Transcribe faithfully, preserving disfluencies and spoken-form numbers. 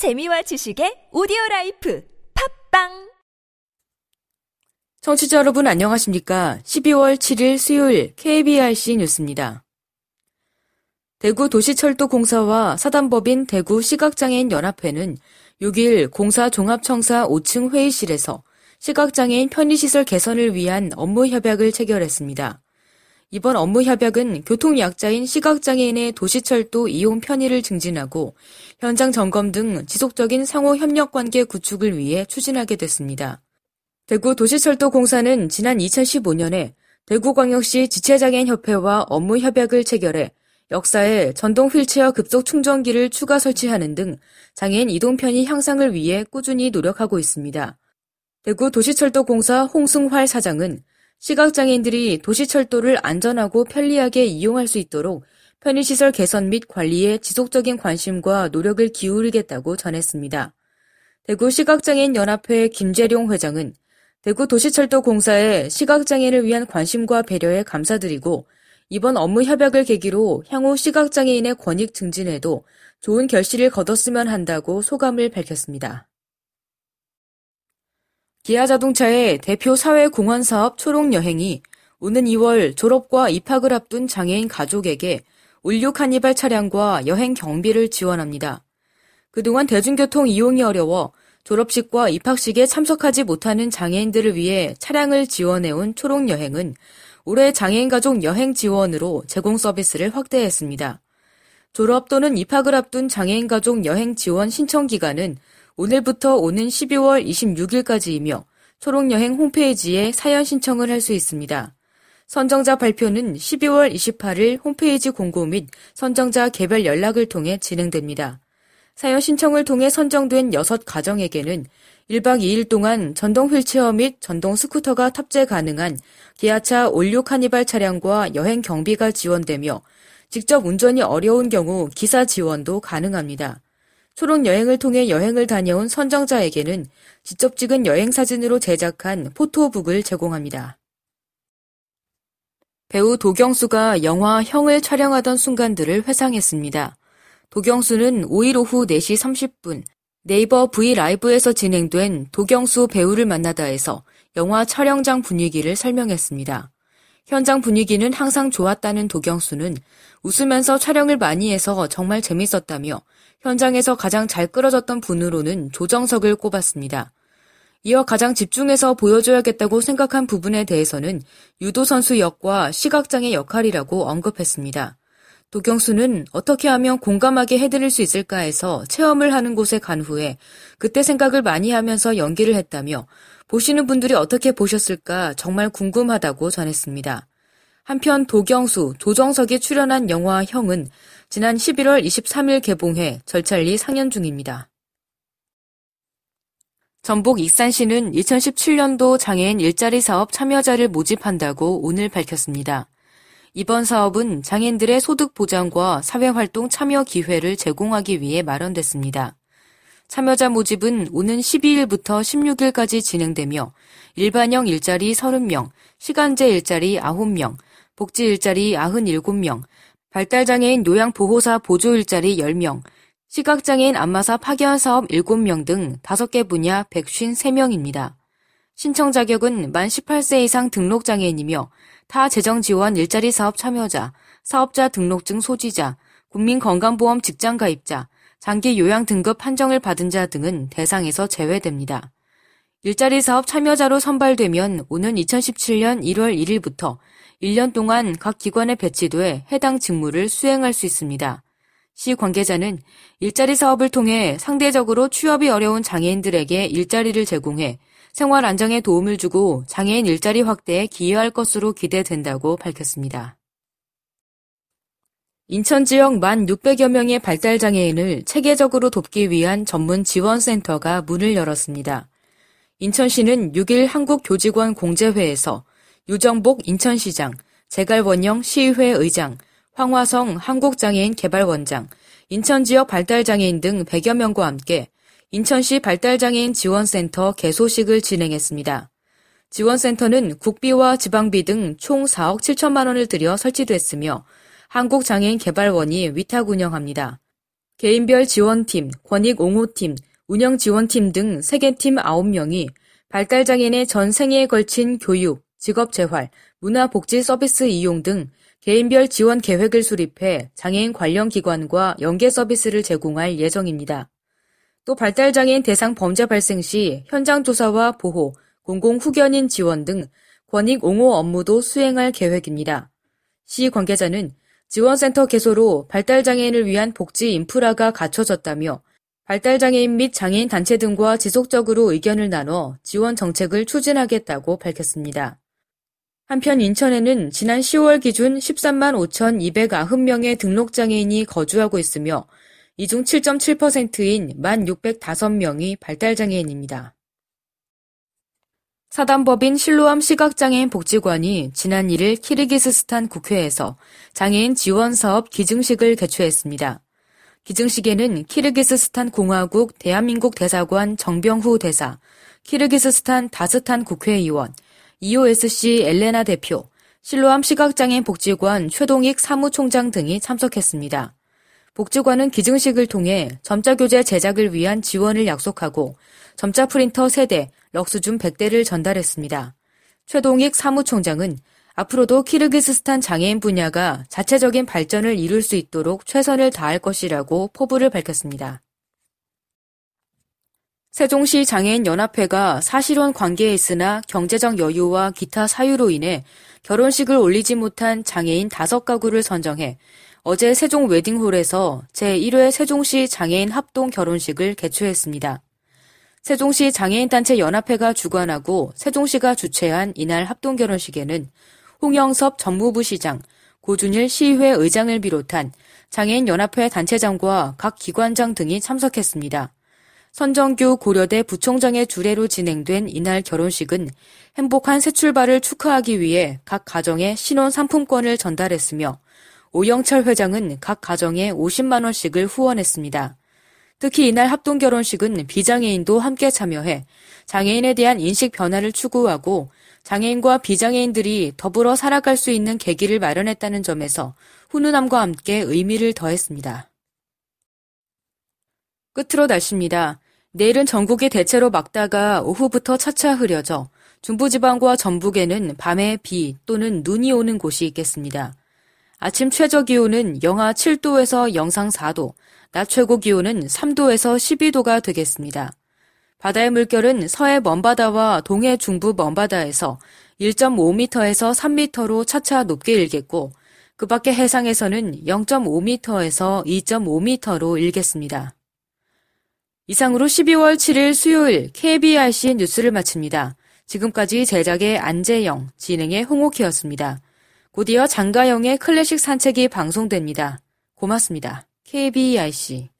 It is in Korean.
재미와 지식의 오디오라이프 팟빵. 청취자 여러분 안녕하십니까. 십이월 칠일 수요일 케이비아이씨 뉴스입니다. 대구도시철도공사와 사단법인 대구시각장애인연합회는 육일 공사 종합청사 오층 회의실에서 시각장애인 편의시설 개선을 위한 업무협약을 체결했습니다. 이번 업무협약은 교통약자인 시각장애인의 도시철도 이용 편의를 증진하고 현장 점검 등 지속적인 상호 협력관계 구축을 위해 추진하게 됐습니다. 대구도시철도공사는 지난 이천십오년에 대구광역시 지체장애인협회와 업무협약을 체결해 역사에 전동 휠체어 급속 충전기를 추가 설치하는 등 장애인 이동 편의 향상을 위해 꾸준히 노력하고 있습니다. 대구도시철도공사 홍승활 사장은 시각장애인들이 도시철도를 안전하고 편리하게 이용할 수 있도록 편의시설 개선 및 관리에 지속적인 관심과 노력을 기울이겠다고 전했습니다. 대구시각장애인연합회 김재룡 회장은 대구도시철도공사에 시각장애인을 위한 관심과 배려에 감사드리고 이번 업무 협약을 계기로 향후 시각장애인의 권익 증진에도 좋은 결실을 거뒀으면 한다고 소감을 밝혔습니다. 기아자동차의 대표 사회공헌사업 초록여행이 오는 이월 졸업과 입학을 앞둔 장애인 가족에게 울류 카니발 차량과 여행 경비를 지원합니다. 그동안 대중교통 이용이 어려워 졸업식과 입학식에 참석하지 못하는 장애인들을 위해 차량을 지원해온 초록여행은 올해 장애인 가족 여행 지원으로 제공 서비스를 확대했습니다. 졸업 또는 입학을 앞둔 장애인 가족 여행 지원 신청 기간은 오늘부터 오는 십이월 이십육일까지이며 초록여행 홈페이지에 사연 신청을 할 수 있습니다. 선정자 발표는 십이월 이십팔일 홈페이지 공고 및 선정자 개별 연락을 통해 진행됩니다. 사연 신청을 통해 선정된 여섯 가정에게는 일박 이일 동안 전동 휠체어 및 전동 스쿠터가 탑재 가능한 기아차 올류 카니발 차량과 여행 경비가 지원되며 직접 운전이 어려운 경우 기사 지원도 가능합니다. 초록여행을 통해 여행을 다녀온 선정자에게는 직접 찍은 여행 사진으로 제작한 포토북을 제공합니다. 배우 도경수가 영화 형을 촬영하던 순간들을 회상했습니다. 도경수는 오일 오후 네시 삼십분 네이버 브이라이브에서 진행된 도경수 배우를 만나다에서 영화 촬영장 분위기를 설명했습니다. 현장 분위기는 항상 좋았다는 도경수는 웃으면서 촬영을 많이 해서 정말 재밌었다며 현장에서 가장 잘 끌어졌던 분으로는 조정석을 꼽았습니다. 이어 가장 집중해서 보여줘야겠다고 생각한 부분에 대해서는 유도 선수 역과 시각장애 역할이라고 언급했습니다. 도경수는 어떻게 하면 공감하게 해드릴 수 있을까 해서 체험을 하는 곳에 간 후에 그때 생각을 많이 하면서 연기를 했다며 보시는 분들이 어떻게 보셨을까 정말 궁금하다고 전했습니다. 한편 도경수, 조정석이 출연한 영화 형은 지난 십일월 이십삼일 개봉해 절찬리 상영 중입니다. 전북 익산시는 이천십칠년도 장애인 일자리 사업 참여자를 모집한다고 오늘 밝혔습니다. 이번 사업은 장애인들의 소득 보장과 사회활동 참여 기회를 제공하기 위해 마련됐습니다. 참여자 모집은 오는 십이일부터 십육일까지 진행되며 일반형 일자리 삼십명, 시간제 일자리 구명, 복지 일자리 구십칠명, 발달장애인 요양보호사 보조 일자리 십명, 시각장애인 안마사 파견 사업 일곱명 등 다섯 개 분야 백오십삼명입니다. 신청 자격은 만 십팔세 이상 등록장애인이며 타 재정지원 일자리 사업 참여자, 사업자 등록증 소지자, 국민건강보험 직장가입자, 장기 요양 등급 판정을 받은 자 등은 대상에서 제외됩니다. 일자리 사업 참여자로 선발되면 오는 이천십칠년 일월 일일부터 일년 동안 각 기관에 배치돼 해당 직무를 수행할 수 있습니다. 시 관계자는 일자리 사업을 통해 상대적으로 취업이 어려운 장애인들에게 일자리를 제공해 생활 안정에 도움을 주고 장애인 일자리 확대에 기여할 것으로 기대된다고 밝혔습니다. 인천 지역 만 육백여 명의 발달장애인을 체계적으로 돕기 위한 전문 지원센터가 문을 열었습니다. 인천시는 육일 한국교직원 공제회에서 유정복 인천시장, 재갈원영 시의회 의장, 황화성 한국장애인 개발원장, 인천지역 발달장애인 등 백여 명과 함께 인천시 발달장애인 지원센터 개소식을 진행했습니다. 지원센터는 국비와 지방비 등 총 사억 칠천만 원을 들여 설치됐으며 한국장애인 개발원이 위탁 운영합니다. 개인별 지원팀, 권익옹호팀, 운영지원팀 등 세 개 팀 아홉 명이 발달장애인의 전 생애에 걸친 교육, 직업재활, 문화복지 서비스 이용 등 개인별 지원 계획을 수립해 장애인 관련 기관과 연계 서비스를 제공할 예정입니다. 또 발달장애인 대상 범죄 발생 시 현장 조사와 보호, 공공후견인 지원 등 권익 옹호 업무도 수행할 계획입니다. 시 관계자는 지원센터 개소로 발달장애인을 위한 복지 인프라가 갖춰졌다며 발달장애인 및 장애인 단체 등과 지속적으로 의견을 나눠 지원 정책을 추진하겠다고 밝혔습니다. 한편 인천에는 지난 시월 기준 십삼만 오천이백구십 명의 등록장애인이 거주하고 있으며 이 중 칠 점 칠 퍼센트인 만 육백오 명이 발달장애인입니다. 사단법인 실로암 시각장애인 복지관이 지난 일 일 키르기스스탄 국회에서 장애인 지원사업 기증식을 개최했습니다. 기증식에는 키르기스스탄 공화국 대한민국 대사관 정병후 대사, 키르기스스탄 다스탄 국회의원, 이오에스씨 엘레나 대표, 실로암 시각장애인 복지관 최동익 사무총장 등이 참석했습니다. 복지관은 기증식을 통해 점자교재 제작을 위한 지원을 약속하고 점자 프린터 세 대, 럭스줌 백 대를 전달했습니다. 최동익 사무총장은 앞으로도 키르기스스탄 장애인 분야가 자체적인 발전을 이룰 수 있도록 최선을 다할 것이라고 포부를 밝혔습니다. 세종시 장애인연합회가 사실혼 관계에 있으나 경제적 여유와 기타 사유로 인해 결혼식을 올리지 못한 장애인 다섯 가구를 선정해 어제 세종 웨딩홀에서 제일 회 세종시 장애인 합동 결혼식을 개최했습니다. 세종시 장애인단체 연합회가 주관하고 세종시가 주최한 이날 합동 결혼식에는 홍영섭 전무부 시장, 고준일 시의회 의장을 비롯한 장애인연합회 단체장과 각 기관장 등이 참석했습니다. 선정규 고려대 부총장의 주례로 진행된 이날 결혼식은 행복한 새 출발을 축하하기 위해 각 가정에 신혼 상품권을 전달했으며 오영철 회장은 각 가정에 오십만 원씩을 후원했습니다. 특히 이날 합동 결혼식은 비장애인도 함께 참여해 장애인에 대한 인식 변화를 추구하고 장애인과 비장애인들이 더불어 살아갈 수 있는 계기를 마련했다는 점에서 훈훈함과 함께 의미를 더했습니다. 끝으로 날씨입니다. 내일은 전국이 대체로 맑다가 오후부터 차차 흐려져 중부지방과 전북에는 밤에 비 또는 눈이 오는 곳이 있겠습니다. 아침 최저기온은 영하 칠 도에서 영상 사 도, 낮 최고기온은 삼 도에서 십이 도가 되겠습니다. 바다의 물결은 서해 먼바다와 동해 중부 먼바다에서 일 점 오 미터에서 삼 미터로 차차 높게 일겠고 그 밖의 해상에서는 영 점 오 미터에서 이 점 오 미터로 일겠습니다. 이상으로 십이월 칠일 수요일 케이비아이씨 뉴스를 마칩니다. 지금까지 제작의 안재영, 진행의 홍옥희였습니다. 곧이어 장가영의 클래식 산책이 방송됩니다. 고맙습니다. 케이비아이씨